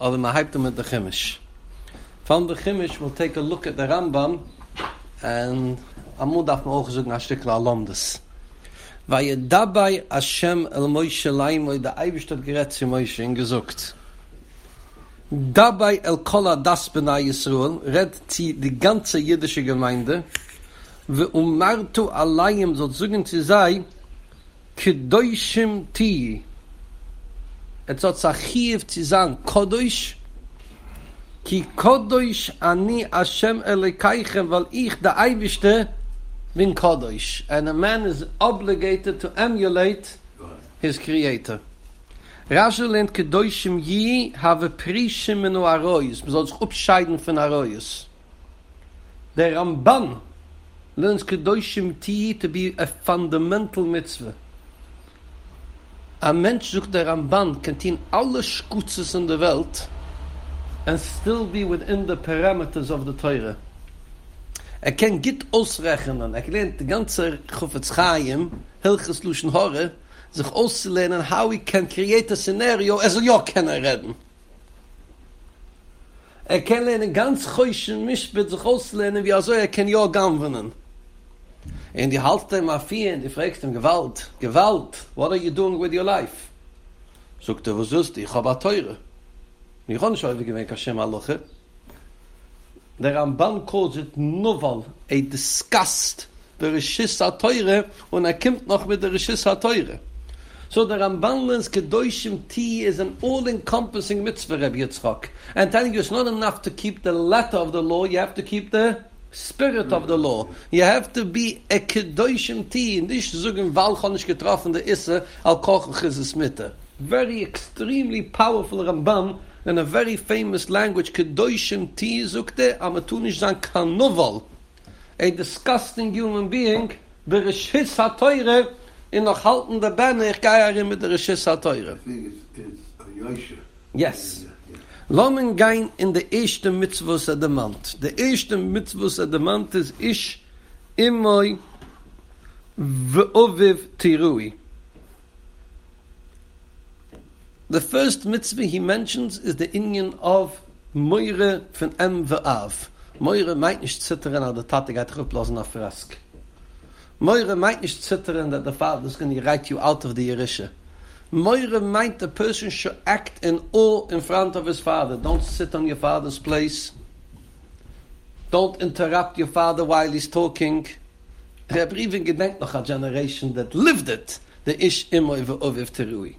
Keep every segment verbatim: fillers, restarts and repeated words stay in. or the Mahaiptum at the Chimish. From the Chimish, we'll take a look at the Rambam, and Amudaf Mochzug Nashtikla Alomdas. Vayedabai Hashem el Moshe Laim, weil der Eibestad gerät zu Moshe, ihn gesucht. Dabei el Kola das Benai Yisroel, redt sie die ganze jüdische Gemeinde, ve umartu alayim, so zugen sie sei, kedoishim ti. Et so zachiev zu sagen, kodosh, ki kodosh ani Hashem elekeichem, weil ich, der Eibishter, bin kodosh. And a man is obligated to emulate his creator. Rashi lehnt, kedoshim yi, have prishim minu aroyes. Man soll sich abscheiden von aroyes. Der Ramban learns kedoshim ti to be a fundamental mitzvah. A mensch, sucht der Ramban, can contain alle Schkutzes in der Welt and still be within the parameters of the Torah. Er kann git ausrechnen. Er lernt die ganze Chofetz Chaim, Hilches Luschen Hore, sich auszulehnen, how he can create a scenario, er soll ja keiner reden. Er kann lernen ganz Chöischen Mischbet, sich auszulehnen, wie er soll, er kann ja gamvenen. And you halt them off here and you fragst them, Gewalt, Gewalt, what are you doing with your life? Sogt er, was ist, ich habe eine Teure. Ich habe nicht häufig gewinnt, Hashem Aloche. Der Ramban calls it novel, a disgust, der Rishis a Teure, und er kommt noch mit der Rishis a Teure. So the Ramban's Kedoshim T is an all-encompassing mitzvah, Rabbi Yitzchak. And telling you, it's not enough to keep the letter of the law, you have to keep the spirit of the law. You have to be a kedoshim ti, nicht zugen, weil ich nicht getroffen der Isse, al kochach ist es mitte. Very extremely powerful Rambam, in a very famous language, kedoshim ti, zugte, aber tu nicht sein Karnoval. A disgusting human being, bereshis ha-teure, in noch halten der Banner, ich gehe ja mit der Reshis ha-teure. Yes. Lommen gein in de erste mitzvus ad de mand. De erste mitzvus ad de mand is ish imoi v'oviv tirui. The first mitzvah he mentions is the inyan of moire van em v'av. Moire meint nicht zitteren, aber der Tate geht ruplosen auf Rask. Moire meint nicht zitteren, that the father is going to write you out of the Yerisha. Moira meint the person should act in awe in front of his father. Don't sit on your father's place. Don't interrupt your father while he's talking. I have even gedenkt noch a generation that lived it. The ish imoy ve'oviv terui.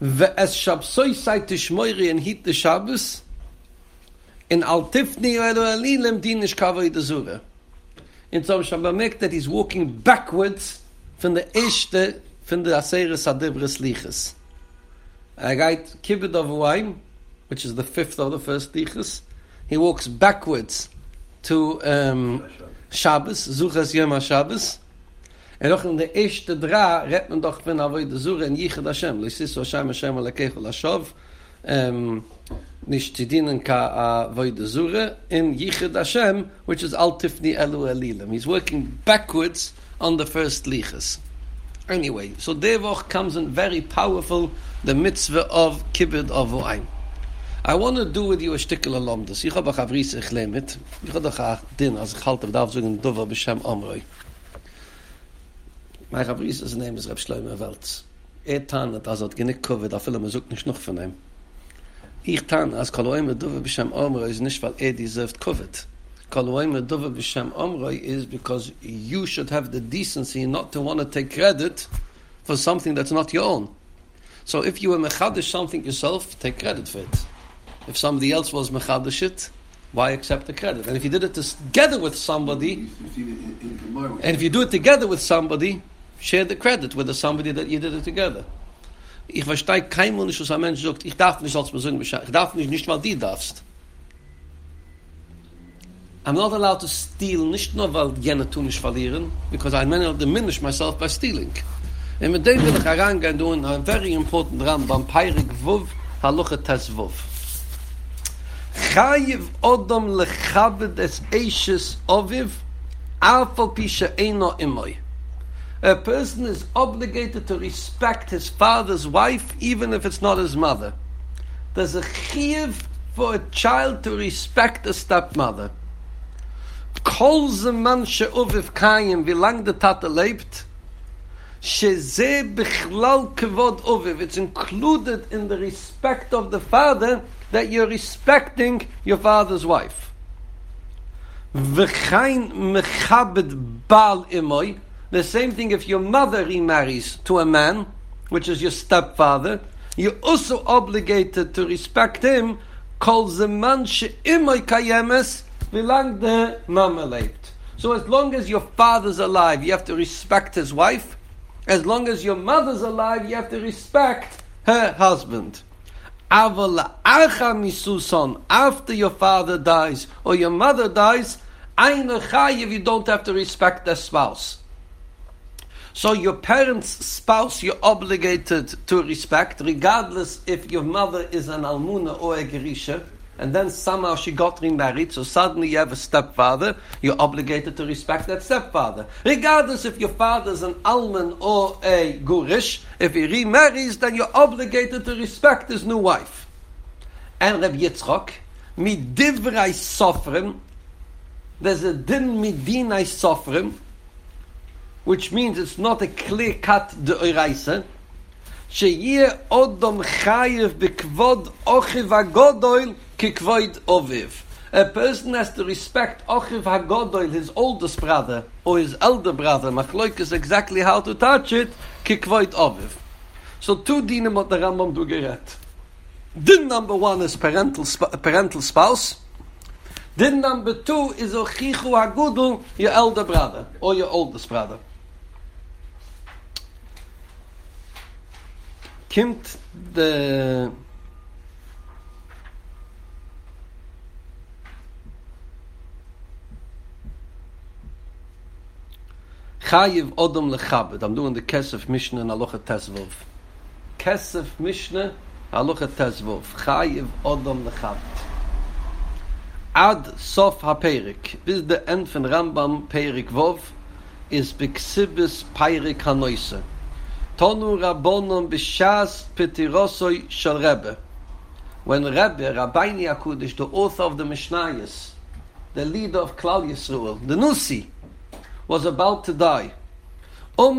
Ve'es shabsoi saitish moiri in hit the Shabbos. In altifni elu alilem dinish kavoi de zura. In some Shabbamek that he's walking backwards from the ish the from the Aseres Adibris Liches. I guide Kibbut of Wine, which is the fifth of the first Liches. He walks backwards to um, Shabbos, Zuchas Yom HaShabbos. And in the first dra, redt man doch von Avodah Zorah in Yichud Hashem. L'siso Hashem Hashem Alekech L'ashov. Nish Tzidinen Ka Avodah Zorah in Yichud Hashem, which is Al Tifni Elu Elilim. He's working backwards on the first Liches. Anyway, so Devoch comes in very powerful, the mitzvah of Kibbut of Oaim. I want to do with you a shtickle along this. Ich habe a riesig limit. Ich habe a din, als ich halte, darf so ein Dover B'Shem Amroi. Mein riesiges Name ist Rabbi Shloimer Welz. Er tarnet, als hat genick Covid, auf viele, man sucht nicht noch von ihm. Ich tarnet, als Kaloime Dover B'Shem Amroi ist nicht, weil er deserved Covid. Kaloime Dover B'Shem Amroi is because you should have the decency not to want to take credit for something that's not your own. So if you were mechadish something yourself, take credit for it. If somebody else was mechadish it, why accept the credit? And if you did it together with somebody, and if you do it together with somebody, share the credit with the somebody that you did it together. Ich verstehe kein Mensch, was ein Mensch sagt, ich darf nicht als Person, ich darf nicht, nicht mal die darfst. I'm not allowed to steal, nicht nur weil jene tun nicht verlieren, because I manage to diminish myself by stealing. And mit dem will ich herangehen, doing a very important Rambam, Peirik Vuv, Haluche Tes Vuv. Chayiv Odom lechabed es eishes oviv, afal pisha eino imoi. A person is obligated to respect his father's wife, even if it's not his mother. There's a chiyuv for a child to respect a stepmother. Kol zeman she'uviv kayim, wie lang der Tate lebt, she'zeh bichlal kevod uviv. It's included in the respect of the father that you're respecting your father's wife. V'chain mechabed bal imoy. The same thing if your mother remarries to a man, which is your stepfather, you're also obligated to respect him. Kol zeman she'imoy kayemes, wie lang der Mama lebt. So as long as your father's alive, you have to respect his wife. As long as your mother's alive, you have to respect her husband. After your father dies or your mother dies, you don't have to respect their spouse. So your parents' spouse you're obligated to respect, regardless if your mother is an almuna or a gerisha, and then somehow she got remarried, so suddenly you have a stepfather, you're obligated to respect that stepfather. Regardless if your father's an alman or a gurish, if he remarries, then you're obligated to respect his new wife. And Rabbi Yitzchak, midivrei sofrim, there's a din midinai sofrim, which means it's not a clear-cut deoraisa, sheyeh odom chayev b'kvod ochiv ha'godoil kikvoid oviv. A person has to respect ochiv ha'godoil, his oldest brother, or his elder brother. Machloik is exactly how to touch it, kikvoid oviv. So two dinim what the Rambam do gerät. Din number one is parental, sp- parental spouse. Din number two is ochichu ha'gudul, your elder brother, or your oldest brother. Kimt the... Chayiv Odom Lechabed. I'm doing the Kesef Mishnah and Halacha Tezvov. Kesef Mishnah, Halacha Tezvov. Chayiv Odom Lechabed. Ad Sof HaPeirik. Bis the end von Rambam Peirik Vov is Biksibis Peirik HaNoise. Tonu Rabbonon B'Shas Petirosoi Shal Rebbe. When Rebbe, Rabbi Yakudish, the author of the Mishnayos, the leader of Klal Yisrael, the Nusi, was about to die. I want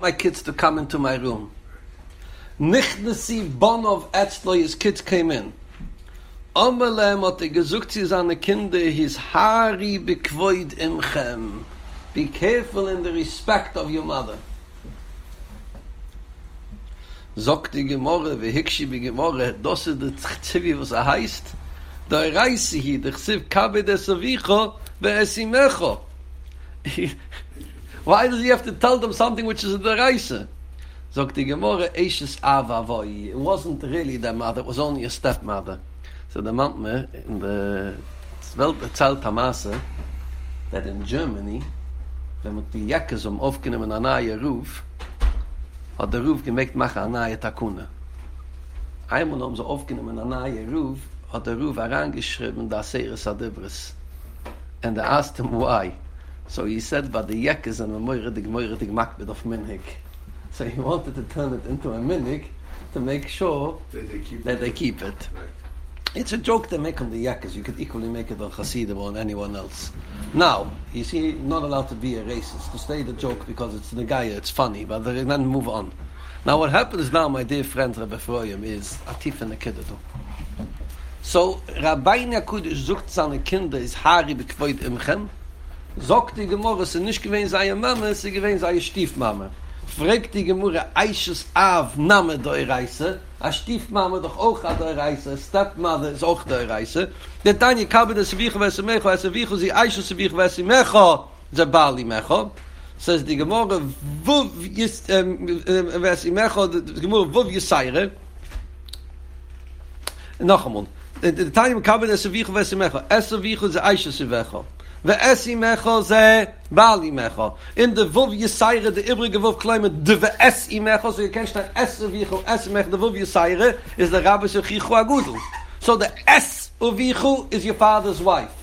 my kids to come into my room. His kids came in. Be careful in the respect of your mother. Das ist der Zivi, was er heißt. He, why does he have to tell them something which is a dereise? It wasn't really their mother, it was only a stepmother. So the mamma in the Welt erzählt Hamasse that in Germany, wenn man die Jackes um aufgenommen an einen Ruf, hat der Ruf gemerkt, mach an einen Takuna. Einmal haben sie aufgenommen an einen Ruf, hat der Ruf herangeschrieben, das Seres Adibris. And they asked him why. So he said, but the Yek is an Moiridig Moiridig Makbid of Minhig. So he wanted to turn it into a Minhig to make sure that they keep, that they keep it. Right. It's a joke they make on the Yekas. You could equally make it on Hasidim or on anyone else. Now, you see, not allowed to be a racist. To stay the joke because it's the guy, it's funny, but then move on. Now what happens now, my dear friend Rabbi Froyim, is Atif and the Kiddush. So, Rabbi Yakudish sucht seine Kinder, ist Hari bekvoid imchem. Sogt die Gemorre, sie nicht gewähnt seine Mama, sie gewähnt seine Stiefmama. Fragt die Gemorre, Eishes Av, Name der Reise. A Stiefmama doch auch hat der Reise, Stepmother ist auch der Reise. Der Tanje kabe des Vichu, wesse Mecho, wesse Vichu, sie Eishes Vichu, wesse Mecho, ze Bali Mecho. Says die Gemorre, wuv yis, wesse Mecho, die Gemorre, wuv yisaire. Noch einmal. The time comes as a vehicle, as a vehicle, as a vehicle, as a vehicle, as a vehicle, as a vehicle, in the Vov Yesaire, the Ibrige Vov claimed the Vesimecho, so you can't say as a vehicle, as a vehicle, the Vov Yesaire is the Rabbi Shechichu Agudel. So the Es Uvichu is your father's wife.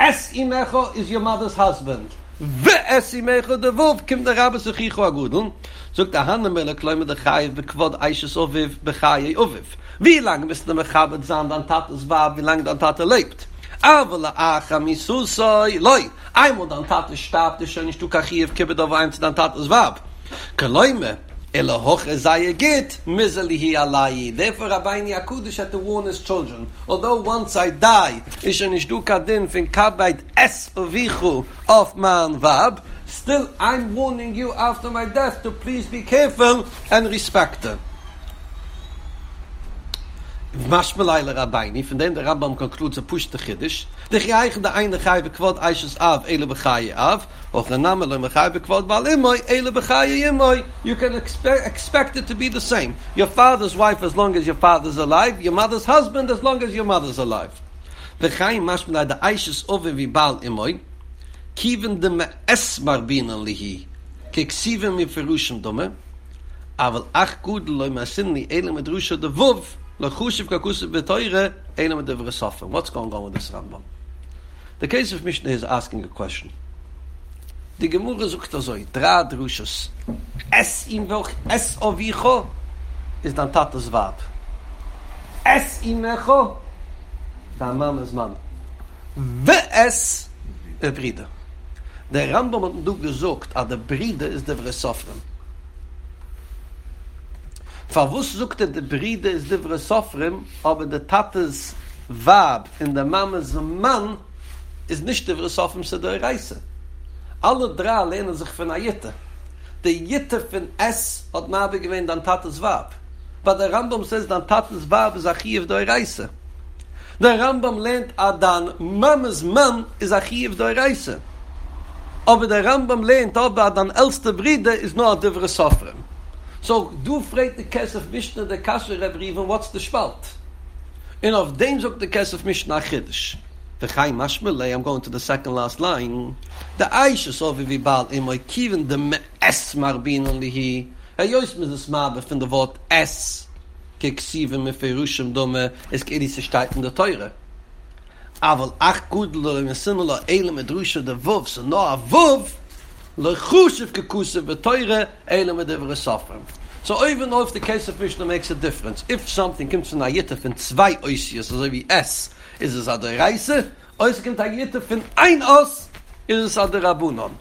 Esimecho is your mother's husband. Ve'esimecha de wolf kim der Rabbe sechicho agudeln. Sogt der Hannemele kleume de chayef bequod eishes oviv bechaye oviv. Wie lang müssen wir chabet sein, dann Tates war, wie lang dann Tate lebt? Aber la acha misusoi, loi, einmal dann Tate starb, das schön ist du kachiev kibbet auf eins, dann Tates war. Kleume, ele hoche sei geht, miseli hi alayi. Therefore, Rabbeini Akudish had to warn his children. Although once I die, ich schon nicht du kadin, fin kabait es vichu of man vab, still I'm warning you after my death to please be careful and respect her. Mashmalayla Rabbeini, from then the Rambam concludes a push to Chiddush. The geheigende eindigheid bekwad eishes av, ele begaye av, of the namele megaye bekwad bal imoy, ele begaye imoy. You can expect, expect it to be the same. Your father's wife as long as your father's alive, your mother's husband as long as your mother's alive. The geheim mashmalayla eishes ove vi bal imoy, kieven de me es marbinen lihi, keksiven mi ferushem dome, aval ach kudeloy masinni, ele medrusha de vov, What's going on with this Rambam? The case of Mishnah is asking a question. The Gemara zukt azoi, dra drushos. Es im welch es ovicho is dan tatas vab. Es imecho dan mamas man. Ve es e bride. The Rambam hat nu gezogt, a de bride is de vresofren. Verwus sucht de Bride is divre Sofrim, aber de Tates Wab in der Mames Mann is nicht divre Sofrim se de Reise. Alle drei lehnen sich von a Jitte. De Jitte von Es hat nabe gewähnt an Tates Wab. But the Rambam says dan Tates Wab is achiev de Reise. Der Rambam lehnt adan Mames Mann is achiev de Reise. Aber der Rambam lehnt aber adan elste Bride is no a divre Sofrim. So, du fragt the case of Mishnah, the Kasher Rebbe, even what's the Spalt? And of them zog the case of Mishnah Chiddush. V'chai mashmele, I'm going to the second last line. The Aishas over Vibal imoy kiven de me'es marbin lihi. Hey, yois me des Mabe von der Wort es. Keksiven me ferushim dome, es kedise steiten der Teure. Aval ach gudler me simula eile me drusha de vov, so no a vov, So even though if the case of Mishnah makes a difference, if something comes from a Yitte from zwei Oisius, so wie es, is es an der Reise, or if it comes from a Yitte from ein Ois, is es an der Rabunon.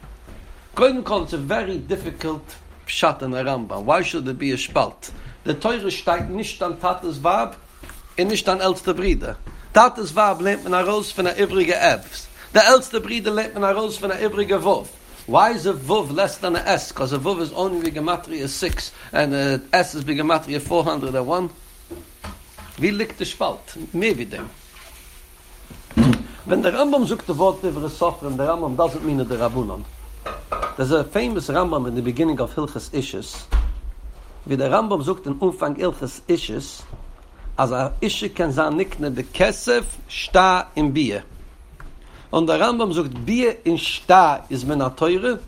Koin Koin, it's a very difficult pshat in the Rambam. Why should there be a spalt? The Teure steigt nicht an Tates Wab, and nicht an Elster Bride. Tates Wab lehnt man heraus von der übrige Erbs. Der Elster Bride lehnt man heraus von der übrige Wurf. Why is a Vuv less than an S? Because a Vuv is only Bigematria six and a S is Bigematria four hundred one. Wie liegt der Spalt? Mehr wie dem. When the Rambam sucht the Wort Divre Sofrim, the Rambam doesn't mean it the Rabunan. There's a famous Rambam in the beginning of Hilchas Ishes. Wie der Rambam sucht in Umfang Hilchas Ishes, as a Ishe can sein nickne de Kesef, Sta im Bier. Und der Rambam sagt, Bier in Sta ist mena teure,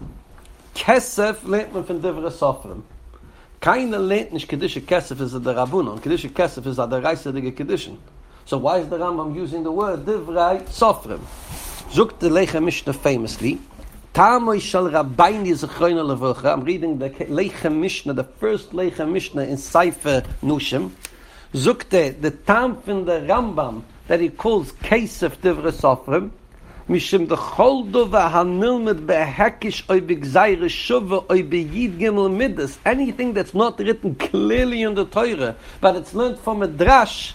Kesef lehnt man von Divre Sofrim. Keiner lehnt nicht Kedische Kesef ist der Rabunan, und Kedische Kesef ist der reißerige Kedischen. So why is the Rambam using the word Divrei Sofrim? Sagt der Lechem Mishnah famously, Tamoi shal Rabbeini zechroina levulcha, I'm reading the Lechem Mishnah, the first Lechem Mishnah in Seifer Nushim, sagt der, the Tam von der Rambam, that he calls Kesef Divre Sofrim, Mishim de Choldo v'hanil mit behekish oi b'gzaire shuva oi b'yid gimel midas. Anything that's not written clearly in the Torah, but it's learned from a drash,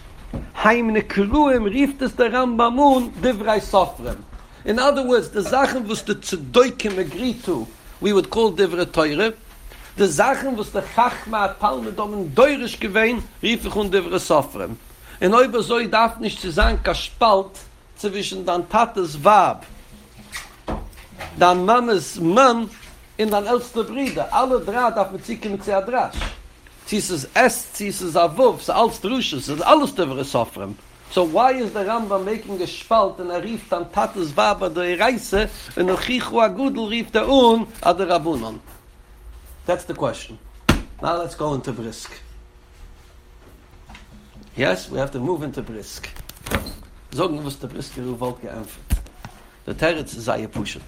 haim nekruim riftes der Rambamun divrei sofrem. In other words, the Sachen was the Tzedoikim agree to, we would call divrei Torah. The Sachen was the Chachma Palmedom deurisch gewein, rifechun divrei sofrem. In oiber so, ich darf nicht zu sagen, kaspalt, zwischen dan Tates Wab, dan Mames Mann in dan Elster Bride. Alle drei darf man zieken mit sehr drasch. Sie ist es Es, sie ist es Avuf, sie ist alles Drusches, sie ist alles Dövre Sofrem. So why is the Rambam making a spalt and er rief dan Tates Wab an der Reise und er chichu a Gudel rief der Un an der Rabunon? That's the question. Now let's go into Brisk. Yes, we have to move into Brisk. Sagen, was der Brisk hier wollte geämpft. Der Territz sei gepusht.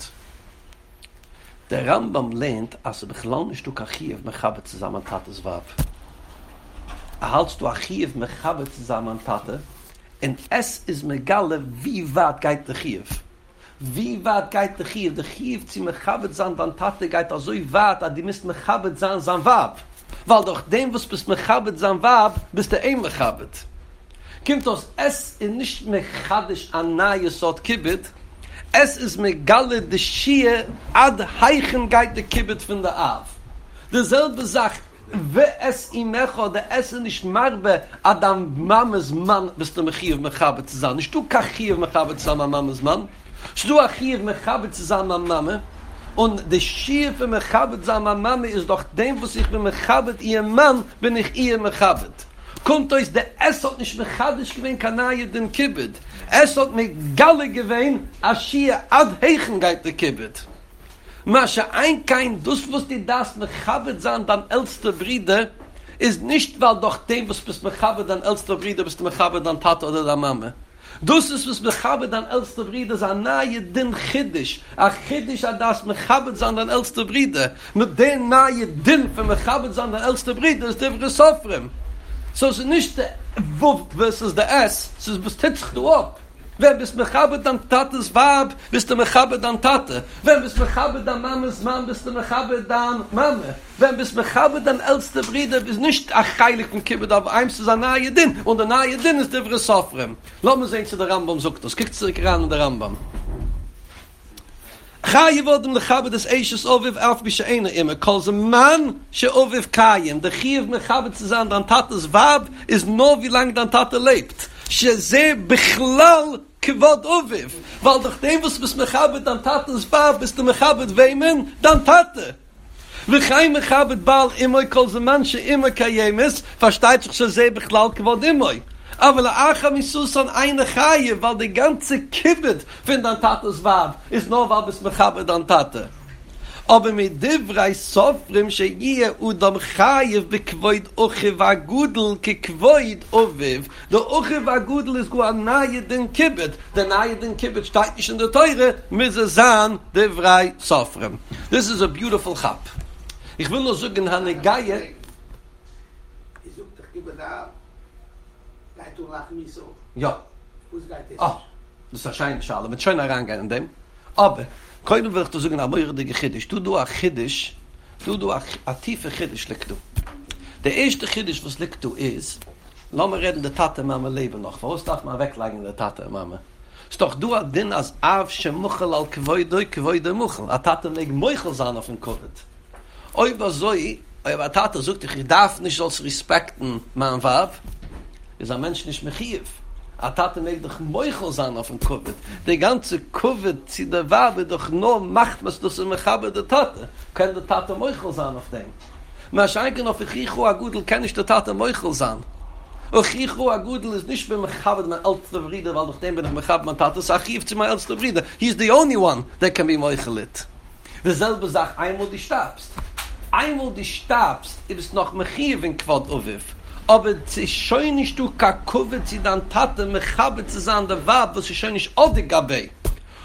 Der Rambam lehnt, als er beglaubt nicht, du kann Chiev mechabe zusammen Tates wab. Erhaltst du Chiev mechabe zusammen Tate, und es ist megalle, wie weit geht der Chiev. Wie weit geht der Chiev? Der Chiev zu mechabe zusammen, wenn Tate geht so weit, dass die müsst mechabe zusammen sein wab. Weil durch dem, was bist mechabe zusammen wab, bist du ein mechabe. Kommt aus, es ist nicht mechadisch an nahe Sot Kibbet, es ist megalle de Schie ad heichen geit de Kibbet von der Av. Derselbe sagt, we es imecho, de es nicht marbe adam mames man, bis du mechiev mechabit zusammen. Nicht du kachiev mechabit zusammen am mames man, du achiev mechabit zusammen am mame, und de Schie für mechabit zusammen am mame ist doch dem, was ich bin mechabit, ihr Mann, bin ich ihr mechabit. Kommt euch, der es hat nicht mechadisch gewinnt, kann er den Kibbet. Es hat mit Galle gewinnt, als hier ad heichen geht der Kibbet. Masche ein kein, dus was die das mechabit sein, dann älster Bride, ist nicht, weil doch dem, was bis mechabit, dann älster Bride, bis mechabit, dann Tate oder der Mama. Dus ist, was mechabit, dann älster Bride, sein nahe den Chiddisch. A Chiddisch hat das mechabit sein, dann älster Bride. Mit den nahe den, für mechabit sein, dann älster Bride, ist der Versofrem. So es ist nicht der Wupp versus der S, es ist bis titzig du ab. Wenn bis mechabit an Tates Wab, bist du mechabit an Tate. Wenn bis mechabit an Mames Mann, bist du mechabit an Mame. Wenn bis mechabit an älster Brüder, bist nicht ach heilig von Kibbet, aber eins ist ein nahe Din. Und der nahe Din ist der Vresofrem. Lass mal sehen, zu der Rambam sucht das. Kickt sich ran an der Rambam. Chaye vodem lechabit des eishes oviv af bishe einer immer. Kol ze man she oviv kayim. De chiev mechabit zu sein, dan tates wab, is no wie lang dan tate lebt. She ze bechlal kvod oviv. Weil doch dem, was bis mechabit dan tates wab, ist de mechabit wemen, dan tate. Vechai mechabit baal imoi, kol ze man she immer kayim is, versteht sich she ze bechlal kvod imoi. Aber la acha misus an eine Chaie, weil die ganze Kibbet von der Tates Wab ist nur, weil bis mechabit an Tate. Aber mit divrei Sofrim, sheie udam Chaie bekvoid oche wa Gudel, kekvoid oviv. Der oche wa Gudel ist gua nahe den Kibbet. Der nahe den Kibbet steht nicht in der Teure, misse san divrei Sofrim. This is a beautiful chap. Ich will nur sagen, Hanegaie. Ich such dich über da. Ja. Ah, das ist ein Schale. Mit schöner Rangehen an dem. Aber, können wir doch sagen, aber die Chiddisch. Du, du, a Chiddisch. Du, du, a tiefe Chiddisch liegt du. Der erste Chiddisch, was liegt du, ist, lass mal reden, der Tate Mama leben noch. Warum darf man weglegen, der Tate Mama? Ist doch du, a Din, als Av, she Muchel, al Kvoidoi, Kvoidoi Muchel. A Tate legt Muchel sein auf dem Kovet. Oiba Zoi, oiba Tate sagt, ich darf nicht als Respekten, mein Wab, is a mensch nicht mechiev. A Tate meeg doch moichel sein auf dem Kovet. Die ganze Kovet, zi der Wabe doch nur macht, was du so mechabe der Tate. Kann der Tate moichel sein auf dem. Ma scheinken auf Echichu Agudel kann ich der Tate moichel sein. Echichu Agudel ist nicht für mechabe mein älster Bruder, weil doch dem bin ich mechabe mein Tate. Es ist Achiv zu mein älster Bruder. He is the only one that can be moichelit. Wir selber sagen, einmal die stabst. Einmal die stabst, ist noch mechiev in Quad Oviv. Aber es ist schön nicht, du kackowitz in der Tate, mechabitz ist an der Wab, was ist schön nicht auf der Gabe.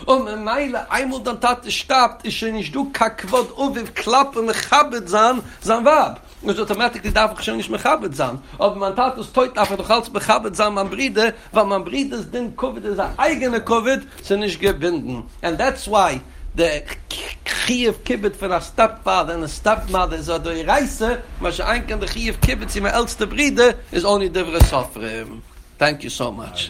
Und wenn Meile einmal der Tate starb, ist schön nicht, du kackowitz auf der Klappe, mechabitz an der Wab. Und so automatisch darf ich schön nicht mechabitz an. Aber man tat es teut, darf er doch als mechabitz an man Bride, weil man Bride ist den Covid, ist der eigene Covid, sind nicht gebunden. And that's why the Chiev Kibbet von a stepfather and a stepmother is a doi reise, mas a einkan de Chiev Kibbet in my elste Bride is only divre sofrim. Thank you so much.